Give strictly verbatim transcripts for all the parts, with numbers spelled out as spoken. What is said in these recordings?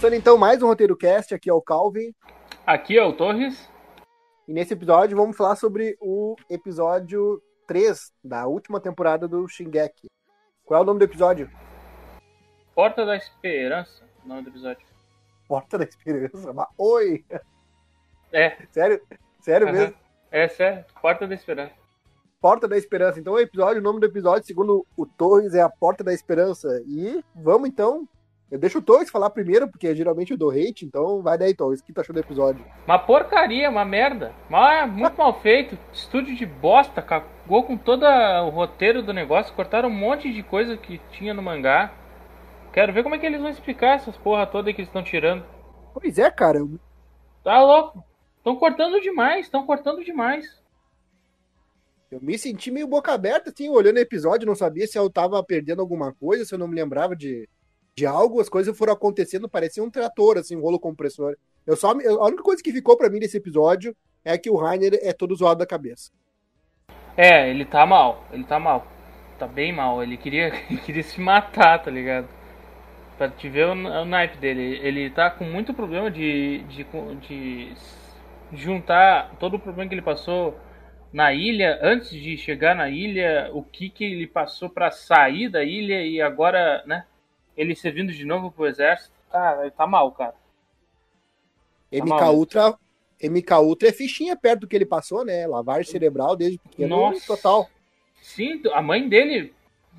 Começando então mais um RoteiroCast, aqui é o Calvin. Aqui é o Torres. E nesse episódio vamos falar sobre o episódio três da última temporada do Shingeki. Qual é o nome do episódio? Porta da Esperança, o nome do episódio. Porta da Esperança? Mas, oi! É. Sério? Sério uhum. mesmo? É, sério. Porta da Esperança. Porta da Esperança. Então o episódio, o nome do episódio, segundo o Torres, é a Porta da Esperança. E vamos então... Eu deixo o Torres falar primeiro, porque geralmente eu dou hate, então vai daí, Torres. O que tu achou do episódio? Uma porcaria, uma merda. Mas, muito mal feito. Estúdio de bosta, cagou com todo o roteiro do negócio. Cortaram um monte de coisa que tinha no mangá. Quero ver como é que eles vão explicar essas porra toda que eles estão tirando. Pois é, cara. Tá louco. Estão cortando demais, estão cortando demais. Eu me senti meio boca aberta, assim, olhando o episódio. Não sabia se eu tava perdendo alguma coisa, se eu não me lembrava de... de algo, as coisas foram acontecendo, parecia um trator, assim, um rolo compressor. Eu só, eu, a única coisa que ficou pra mim nesse episódio é que o Reiner é todo zoado da cabeça. É, ele tá mal, ele tá mal. Tá bem mal, ele queria, ele queria se matar, tá ligado? Pra te ver o, o naipe dele. Ele tá com muito problema de, de, de juntar todo o problema que ele passou na ilha, antes de chegar na ilha, o que que ele passou pra sair da ilha e agora, né? Ele servindo de novo pro exército, cara, ele tá mal, cara. Tá M K, mal, Ultra, M K Ultra é fichinha perto do que ele passou, né? Lavagem cerebral desde pequeno. Nossa. Total. Sim, a mãe dele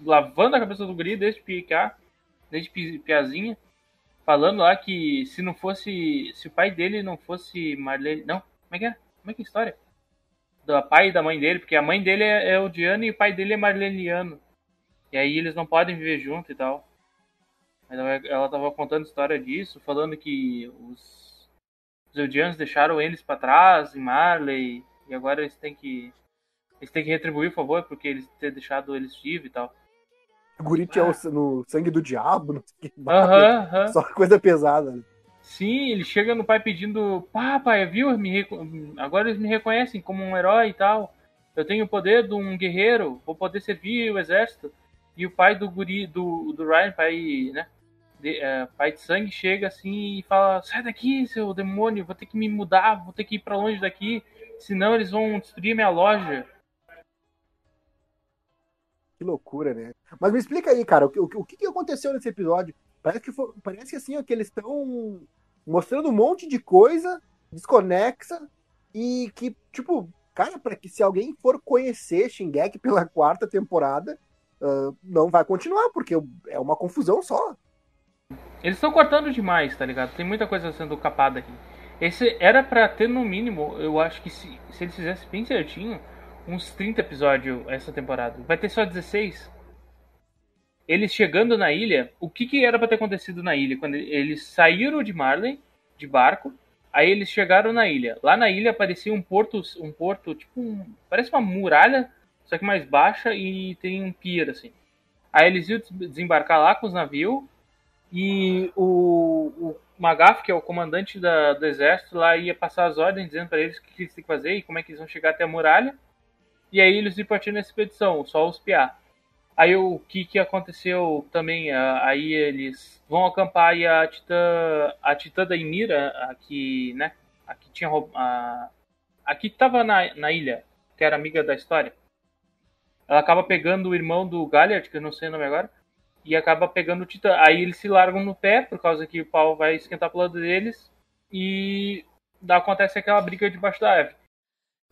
lavando a cabeça do guri desde picar, desde piazinha, falando lá que se não fosse, se o pai dele não fosse Marlene, não, como é que é? Como é que é a história? Do pai e da mãe dele, porque a mãe dele é, é o Diana e o pai dele é marleniano. E aí eles não podem viver junto e tal. Ela tava contando história disso, falando que os, os Eldians deixaram eles pra trás em Marley, e agora eles têm que eles têm que retribuir o favor porque eles ter deixado eles vivos e tal. O guri tinha ah. é no sangue do diabo, não sei o que. Aham, aham. Só coisa pesada, né? Sim, ele chega no pai pedindo, pá, pai, viu? Me, agora eles me reconhecem como um herói e tal. Eu tenho o poder de um guerreiro, vou poder servir o exército. E o pai do guri, do, do Ryan, pai, né? De, uh, pai de sangue, chega assim e fala, sai daqui, seu demônio, vou ter que me mudar, vou ter que ir pra longe daqui, senão eles vão destruir minha loja. Que loucura, né? Mas me explica aí, cara, o, o, o que aconteceu nesse episódio? Parece que, foi, parece que assim, ó, que eles estão mostrando um monte de coisa desconexa e que, tipo, cara, pra que se alguém for conhecer Shingeki pela quarta temporada, uh, não vai continuar, porque é uma confusão só. Eles estão cortando demais, tá ligado? Tem muita coisa sendo capada aqui. Esse era pra ter, no mínimo, eu acho que se, se eles fizessem bem certinho, uns trinta episódios essa temporada. Vai ter só dezesseis. Eles chegando na ilha, o que, que era pra ter acontecido na ilha? Quando eles saíram de Marley, de barco, aí eles chegaram na ilha. Lá na ilha aparecia um porto, um porto tipo, um, parece uma muralha, só que mais baixa e tem um pier, assim. Aí eles iam desembarcar lá com os navios, e o, o Magaf, que é o comandante da, do exército, lá ia passar as ordens dizendo para eles o que eles têm que fazer e como é que eles vão chegar até a muralha. E aí eles iam partir nessa expedição, só os piá. Aí o que, que aconteceu também, aí eles vão acampar e a titã, a titã da Imira, a que, né, a que tinha roubado, a, a que estava na, na ilha, que era amiga da história, ela acaba pegando o irmão do Galliard, que eu não sei o nome agora, e acaba pegando o titã. Aí eles se largam no pé, por causa que o pau vai esquentar pro lado deles. E acontece aquela briga debaixo da árvore.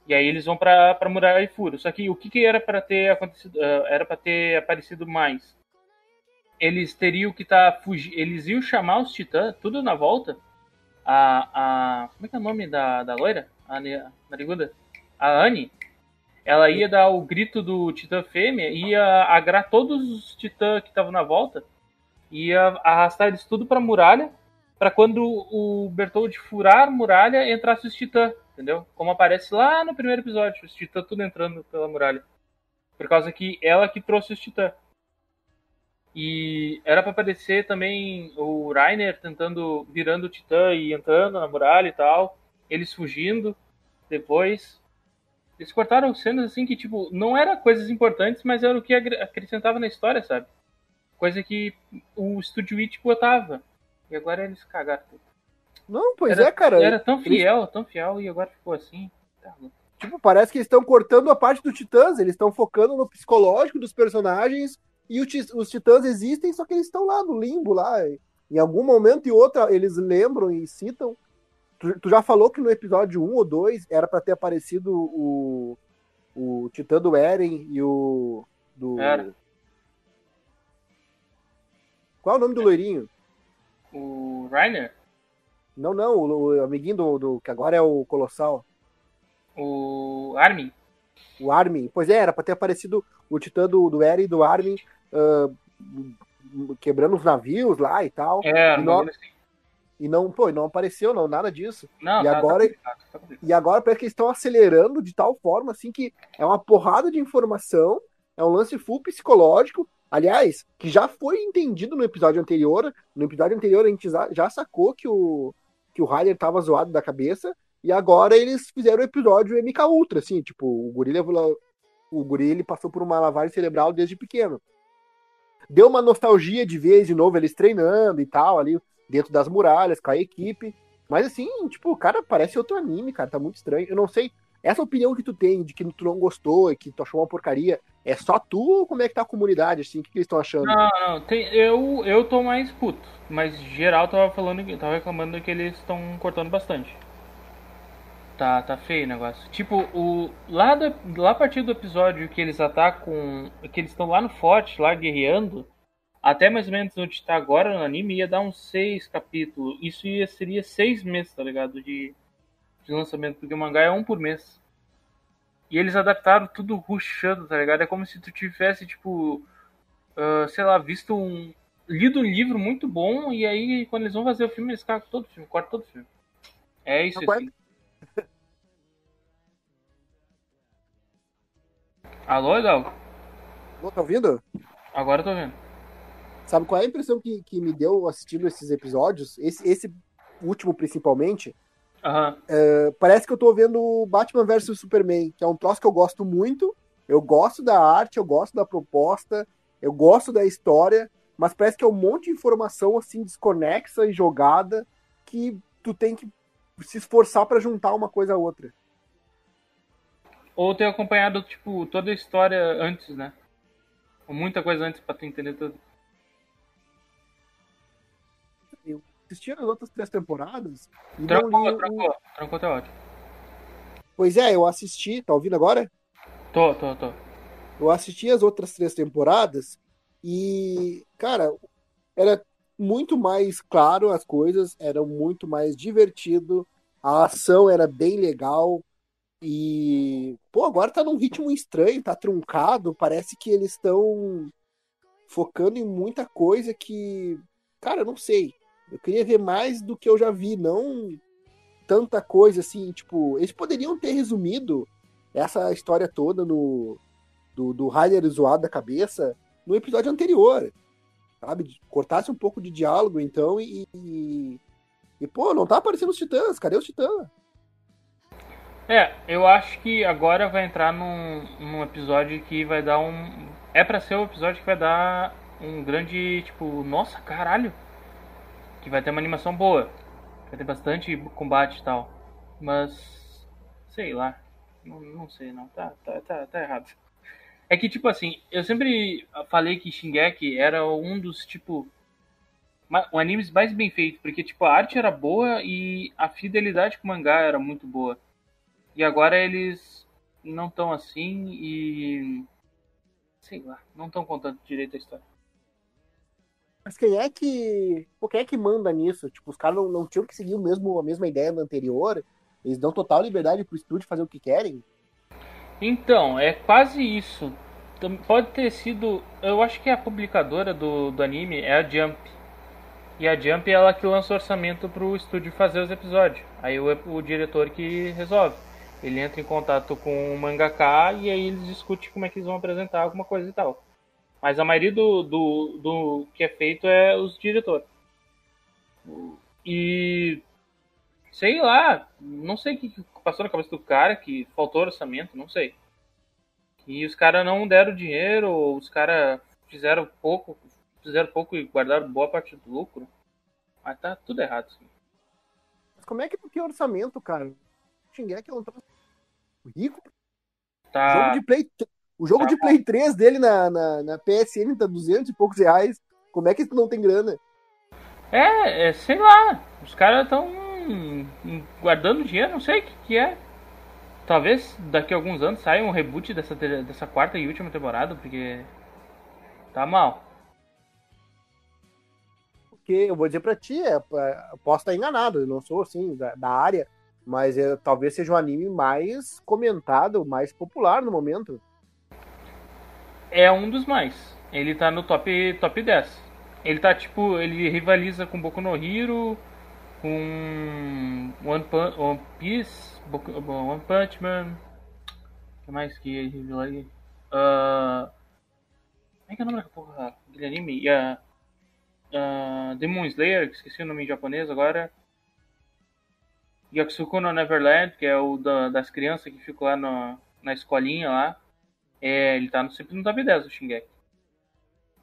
E aí eles vão pra, pra muralha e furo. Só que o que, que era pra ter acontecido? Era pra ter aparecido mais. Eles teriam que tá fugindo. Eles iam chamar os titãs, tudo na volta. A, a... Como é que é o nome da, da loira? A nariguda? A Annie. Ela ia dar o grito do titã fêmea, ia agrar todos os titãs que estavam na volta, ia arrastar eles tudo pra muralha, pra quando o Bertholdt furar a muralha, entrasse os titãs, entendeu? Como aparece lá no primeiro episódio, os titãs tudo entrando pela muralha. Por causa que ela que trouxe os titãs. E era pra aparecer também o Reiner tentando, virando o titã e entrando na muralha e tal, eles fugindo depois... Eles cortaram cenas assim que, tipo, não eram coisas importantes, mas era o que acrescentava na história, sabe? Coisa que o Studio Wit botava. E agora eles cagaram tudo. Não, pois era, é, cara. Era tão fiel, eles... tão fiel, e agora ficou assim. Tá bom. Tipo, parece que eles estão cortando a parte do Titãs, eles estão focando no psicológico dos personagens, e os Titãs existem, só que eles estão lá no limbo, lá. Em algum momento e outra, eles lembram e citam. Tu, tu já falou que no episódio um ou dois era pra ter aparecido o, o Titã do Eren e o... do era. Qual é o nome do loirinho? O Reiner? Não, não, o, o amiguinho do, do... que agora é o Colossal. O Armin. O Armin. Pois é, era pra ter aparecido o Titã do, do Eren e do Armin uh, quebrando os navios lá e tal. É, e não, assim. E não, pô, não apareceu, não, nada disso. Não, e, tá, agora, tá tá e agora parece que eles estão acelerando de tal forma, assim, que é uma porrada de informação, é um lance full psicológico, aliás, que já foi entendido no episódio anterior. No episódio anterior a gente já sacou que o, que o Reiner tava zoado da cabeça. E agora eles fizeram o episódio M K Ultra, assim, tipo, o guri, levou, o guri ele passou por uma lavagem cerebral desde pequeno. Deu uma nostalgia de ver de novo eles treinando e tal, ali dentro das muralhas, com a equipe. Mas assim, tipo, cara, parece outro anime, cara, tá muito estranho. Eu não sei, essa opinião que tu tem de que tu não gostou e que tu achou uma porcaria, é só tu ou como é que tá a comunidade, assim, o que, que eles estão achando? Não, não, tem, eu, eu tô mais puto, mas geral tava falando, tava reclamando que eles estão cortando bastante. Tá, tá feio o negócio. Tipo, o, lá, do, lá a partir do episódio que eles atacam, que eles estão lá no forte, lá guerreando, até mais ou menos onde está agora no anime, ia dar uns seis capítulos. Isso ia, seria seis meses, tá ligado? De, de lançamento, porque o mangá é um por mês. E eles adaptaram tudo rushando, tá ligado? É como se tu tivesse, tipo, uh, sei lá, visto um... lido um livro muito bom, e aí quando eles vão fazer o filme, eles cagam todo o filme, cortam todo o filme. É isso assim. Alô, Gal? Tá ouvindo? Agora eu tô ouvindo. Sabe qual é a impressão que, que me deu assistindo esses episódios? Esse, esse último, principalmente. Uhum. Uh, parece que eu tô vendo Batman vs Superman, que é um troço que eu gosto muito. Eu gosto da arte, eu gosto da proposta, eu gosto da história, mas parece que é um monte de informação, assim, desconexa e jogada, que tu tem que se esforçar pra juntar uma coisa a outra. Ou ter acompanhado, tipo, toda a história antes, né? Muita coisa antes pra tu entender tudo. Eu assisti as outras três temporadas e trancou, não li... Trancou, o... trancou teu áudio. Pois é, eu assisti... Tá ouvindo agora? Tô, tô, tô. Eu assisti as outras três temporadas e, cara, era muito mais claro as coisas, era muito mais divertido, a ação era bem legal... E, pô, agora tá num ritmo estranho, tá truncado, parece que eles estão focando em muita coisa que, cara, eu não sei. Eu queria ver mais do que eu já vi, não tanta coisa assim, tipo, eles poderiam ter resumido essa história toda no do, do Reiner zoado da cabeça no episódio anterior, sabe? Cortasse um pouco de diálogo, então, e, e, e pô, não tá aparecendo os Titãs, cadê os Titãs? É, eu acho que agora vai entrar num, num episódio que vai dar um... É pra ser o episódio que vai dar um grande, tipo, nossa, caralho. Que vai ter uma animação boa. Vai ter bastante combate e tal. Mas, sei lá. Não, não sei, não. Tá, tá, tá, tá errado. É que, tipo assim, eu sempre falei que Shingeki era um dos, tipo... um animes mais bem feito. Porque, tipo, a arte era boa e a fidelidade com o mangá era muito boa. E agora eles não estão assim e... sei lá, não estão contando direito a história. Mas quem é que... Pô, quem é que manda nisso? Tipo, os caras não, não tinham que seguir o mesmo, a mesma ideia do anterior? Eles dão total liberdade pro estúdio fazer o que querem? Então, é quase isso. Pode ter sido... Eu acho que a publicadora do, do anime é a Jump. E a Jump é ela que lança o orçamento pro estúdio fazer os episódios. Aí o, o diretor que resolve. Ele entra em contato com o mangaka e aí eles discutem como é que eles vão apresentar alguma coisa e tal. Mas a maioria do, do, do que é feito é os diretores. E... sei lá, não sei o que passou na cabeça do cara, que faltou orçamento, não sei. E os caras não deram dinheiro, ou os caras fizeram pouco, fizeram pouco e guardaram boa parte do lucro. Mas tá tudo errado. Sim. Mas como é que tu tem orçamento, cara? Shingeki é um troço rico. Tá. O jogo de Play, o jogo tá. de Play três dele na, na, na P S N tá duzentos e poucos reais. Como é que tu não tem grana? É, é sei lá. Os caras estão guardando dinheiro, não sei o que, que é. Talvez daqui a alguns anos saia um reboot dessa, dessa quarta e última temporada, porque tá mal. Porque eu vou dizer pra ti, é, eu posso estar enganado, eu não sou assim da, da área, mas é, talvez seja o anime mais comentado, mais popular no momento. É um dos mais. Ele tá no top, top dez. Ele tá tipo, ele rivaliza com Boku no Hero, com One, Pun- One Piece, Boku, One Punch Man. O que mais que ele revela aí? Uh, como é que é o nome da porra? Anime? Yeah. Uh, Demon Slayer, que esqueci o nome em japonês agora. Yakusoku no Neverland, que é o da, das crianças que ficam lá na, na escolinha lá. É, ele tá no, sempre no top dez, o Shingeki.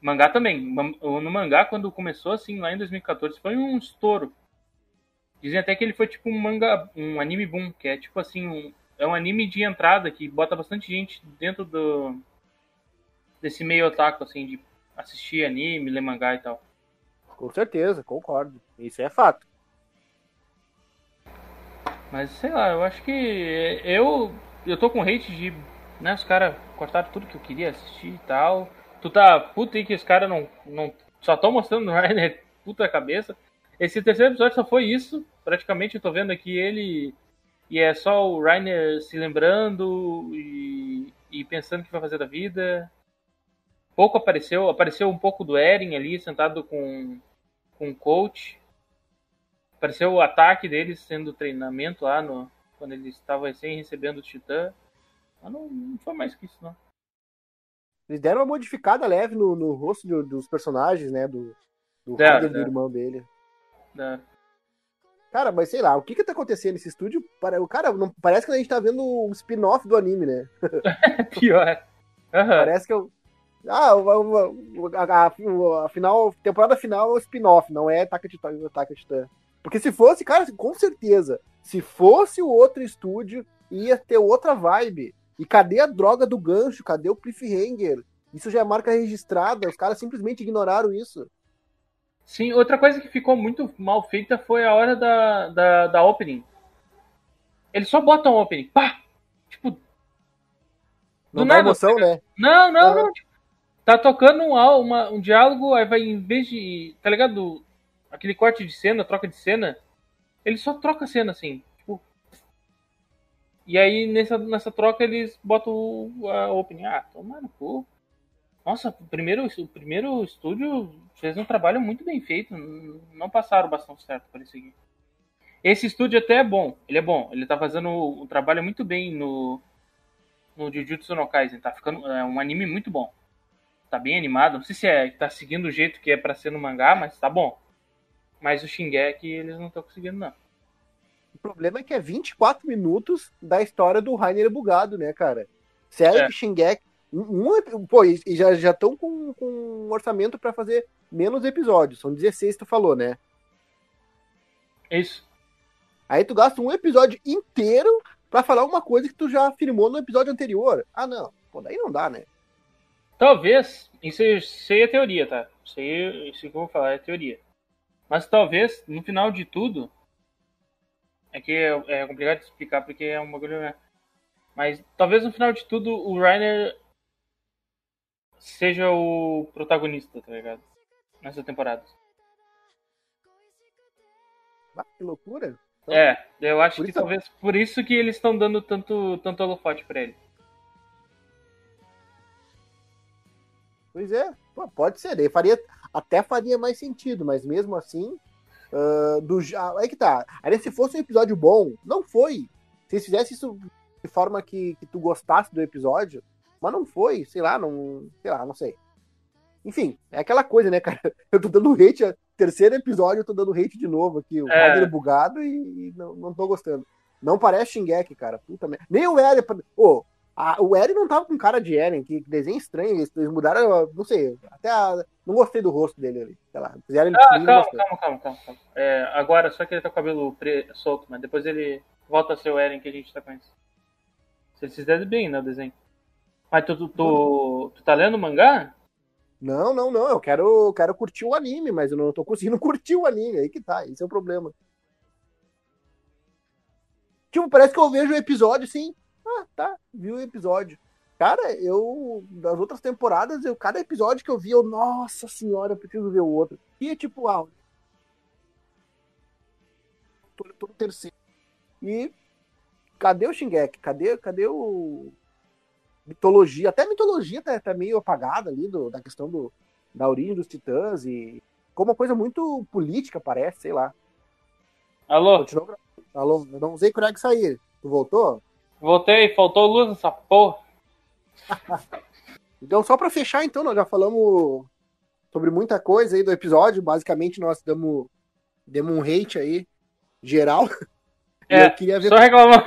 Mangá também. No mangá, quando começou, assim, lá em dois mil e catorze, foi um estouro. Dizem até que ele foi tipo um manga, um anime boom, que é tipo assim, um, é um anime de entrada que bota bastante gente dentro do desse meio otaku, assim, de assistir anime, ler mangá e tal. Com certeza, concordo. Isso é fato. Mas, sei lá, eu acho que eu, eu tô com hate de, né, os caras cortaram tudo que eu queria assistir e tal. Tu tá puta aí que os caras não, não... Só tão mostrando o Reiner puta cabeça. Esse terceiro episódio só foi isso. Praticamente eu tô vendo aqui ele... E é só o Reiner se lembrando e, e pensando o que vai fazer da vida. Pouco apareceu. Apareceu um pouco do Eren ali, sentado com, com o coach. Apareceu o ataque deles sendo treinamento lá no, quando eles estavam recém recebendo o Titã. Mas não, não foi mais que isso, não. Eles deram uma modificada leve no, no rosto do, dos personagens, né? Do, do é, Roger, é. do irmão dele. É. Cara, mas sei lá, o que que tá acontecendo nesse estúdio? O cara, não, parece que a gente tá vendo um spin-off do anime, né? Pior. Uhum. Parece que eu... Ah, a, a, a, a final, temporada final é o spin-off, não é Ataque de Titã. Porque se fosse, cara, com certeza, se fosse o outro estúdio, ia ter outra vibe. E cadê a droga do gancho? Cadê o cliffhanger? Isso já é marca registrada. Os caras simplesmente ignoraram isso. Sim, outra coisa que ficou muito mal feita foi a hora da, da, da opening. Eles só botam opening. Pá! Tipo... Do não nada. Dá emoção, né? Não, não, uhum. não. Tá tocando um, uma, um diálogo, aí vai em vez de... Tá ligado? Aquele corte de cena, troca de cena. Ele só troca a cena, assim. E aí, nessa, nessa troca, eles botam a opening. Ah, toma no cu. Nossa, o primeiro, o primeiro estúdio fez um trabalho muito bem feito. Não passaram o bastão certo para esse aqui. Esse estúdio até é bom. Ele é bom. Ele tá fazendo um trabalho muito bem no, no Jujutsu no Kaisen. Tá ficando é um anime muito bom. Tá bem animado. Não sei se é, tá seguindo o jeito que é para ser no mangá, mas tá bom. Mas o Shingeki eles não estão conseguindo, não. O problema é que é vinte e quatro minutos da história do Reiner bugado, né, cara? Sério é. que Shingeki... Um, pô, e já estão com, com um orçamento pra fazer menos episódios. São dezesseis, tu falou, né? Isso. Aí tu gasta um episódio inteiro pra falar uma coisa que tu já afirmou no episódio anterior. Ah, não. Pô, daí não dá, né? Talvez. Isso, isso aí é teoria, tá? Isso aí, isso que eu vou falar é teoria. Mas talvez, no final de tudo... É que é complicado de explicar porque é um bagulho, né? Mas talvez no final de tudo o Reiner seja o protagonista, tá ligado? Nessa temporada. Ah, que loucura! Então, é, eu acho que isso... talvez por isso que eles estão dando tanto, tanto holofote pra ele. Pois é, pô, pode ser. Ele faria, até faria mais sentido, mas mesmo assim... Uh, do, aí que tá. Aí se fosse um episódio bom, não foi. Se eles fizessem isso de forma que, que tu gostasse do episódio, mas não foi, sei lá, não. Sei lá, não sei. Enfim, é aquela coisa, né, cara? Eu tô dando hate, terceiro episódio eu tô dando hate de novo aqui. O é. Roger bugado e, e não, não tô gostando. Não parece Shingeki, cara. Puta merda. Nem o Eren. Ô, A, o Eren não tava com cara de Eren, que desenho estranho, eles, eles mudaram, não sei, até a, não gostei do rosto dele ali, sei lá. Fizeram ele ah, calma, calma, calma, calma, calma. É, agora, só que ele tá com o cabelo pre- solto, mas depois ele volta a ser o Eren que a gente tá conhecendo. Vocês fizeram bem, né, o desenho. Mas tu, tu, tu, tu tá lendo o mangá? Não, não, não, eu quero, quero curtir o anime, mas eu não tô conseguindo curtir o anime, aí que tá, esse é o problema. Tipo, parece que eu vejo o episódio, sim. Ah, tá, vi o episódio. Cara, eu, das outras temporadas, eu, cada episódio que eu vi, eu, nossa senhora, eu preciso ver o outro. E é tipo, ah, tô, tô no terceiro. E cadê o Shingeki? Cadê, cadê o... Mitologia? Até a mitologia tá, tá meio apagada ali, do, da questão do, da origem dos titãs, e como uma coisa muito política, parece, sei lá. Alô? Continua... Alô, eu não usei coragem de sair. Tu voltou? Voltei, faltou luz nessa porra. Então, só pra fechar, então, nós já falamos sobre muita coisa aí do episódio. Basicamente, nós damos, damos um hate aí, geral. É, eu queria ver... só reclamou.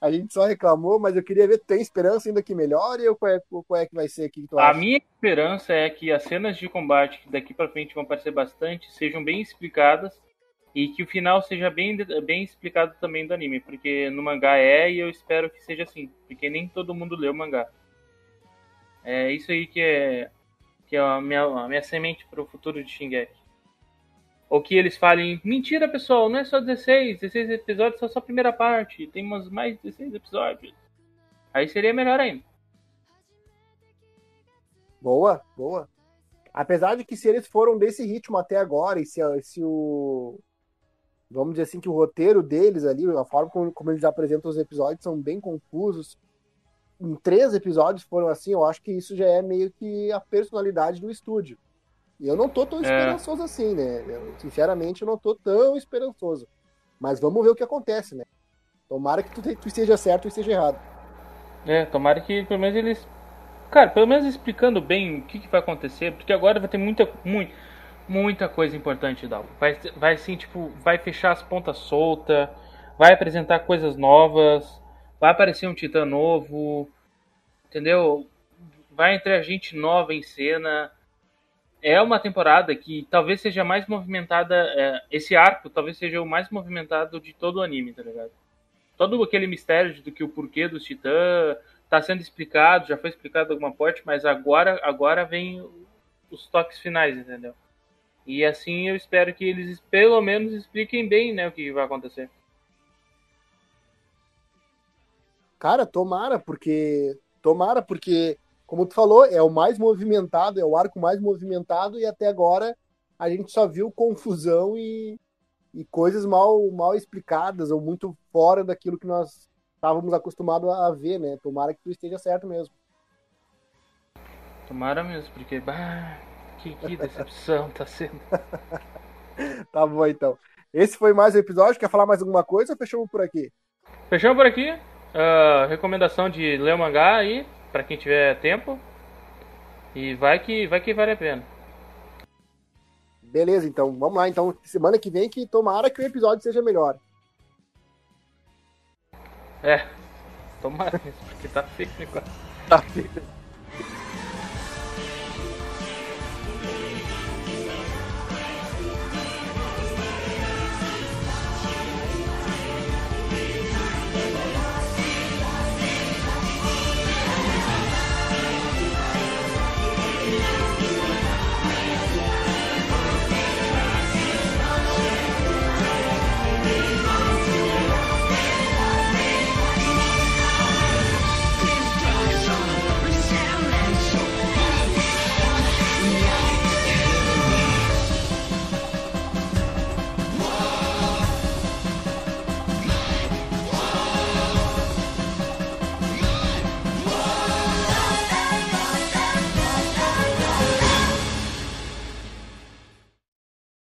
A gente só reclamou, mas eu queria ver, tem esperança ainda que melhore, ou qual é, qual é que vai ser aqui que tu acha? A minha esperança é que as cenas de combate, que daqui pra frente vão aparecer bastante, sejam bem explicadas. E que o final seja bem, bem explicado também do anime, porque no mangá é, e eu espero que seja assim, porque nem todo mundo lê o mangá. É isso aí que é, que é a, minha, a minha semente para o futuro de Shingeki. Ou que eles falem, mentira pessoal, não é só dezesseis, dezesseis episódios, só, só a primeira parte, tem umas mais dezesseis episódios. Aí seria melhor ainda. Boa, boa. Apesar de que se eles foram desse ritmo até agora, e se, se o... vamos dizer assim, que o roteiro deles ali, a forma como, como eles apresentam os episódios, são bem confusos. Em três episódios foram assim, eu acho que isso já é meio que a personalidade do estúdio. E eu não tô tão esperançoso é. assim, né? Eu, sinceramente, eu não tô tão esperançoso. Mas vamos ver o que acontece, né? Tomara que tu, te, tu esteja certo e esteja errado. É, tomara que pelo menos eles... Cara, pelo menos explicando bem o que, que vai acontecer, porque agora vai ter muita... muito... muita coisa importante, Dal. Vai, vai assim, tipo, vai fechar as pontas soltas, vai apresentar coisas novas, vai aparecer um titã novo, entendeu? Vai entrar gente nova em cena. É uma temporada que talvez seja mais movimentada, é, esse arco talvez seja o mais movimentado de todo o anime, tá ligado? Todo aquele mistério do que o porquê dos titãs tá sendo explicado, já foi explicado alguma parte, mas agora, agora vem os toques finais, entendeu? E assim eu espero que eles pelo menos expliquem bem, né, o que vai acontecer. Cara, tomara, porque... Tomara, porque, como tu falou, é o mais movimentado, é o arco mais movimentado, e até agora a gente só viu confusão e, e coisas mal, mal explicadas, ou muito fora daquilo que nós estávamos acostumados a ver, né? Tomara que tu esteja certo mesmo. Tomara mesmo, porque... Bah... Que, que decepção tá sendo. Tá bom, então. Esse foi mais um episódio. Quer falar mais alguma coisa ou fechamos por aqui? Fechamos por aqui. Uh, recomendação de ler o mangá aí, pra quem tiver tempo. E vai que, vai que vale a pena. Beleza, então. Vamos lá, então. Semana que vem, que tomara que o episódio seja melhor. É. Tomara, porque tá feio o negócio. Tá feio.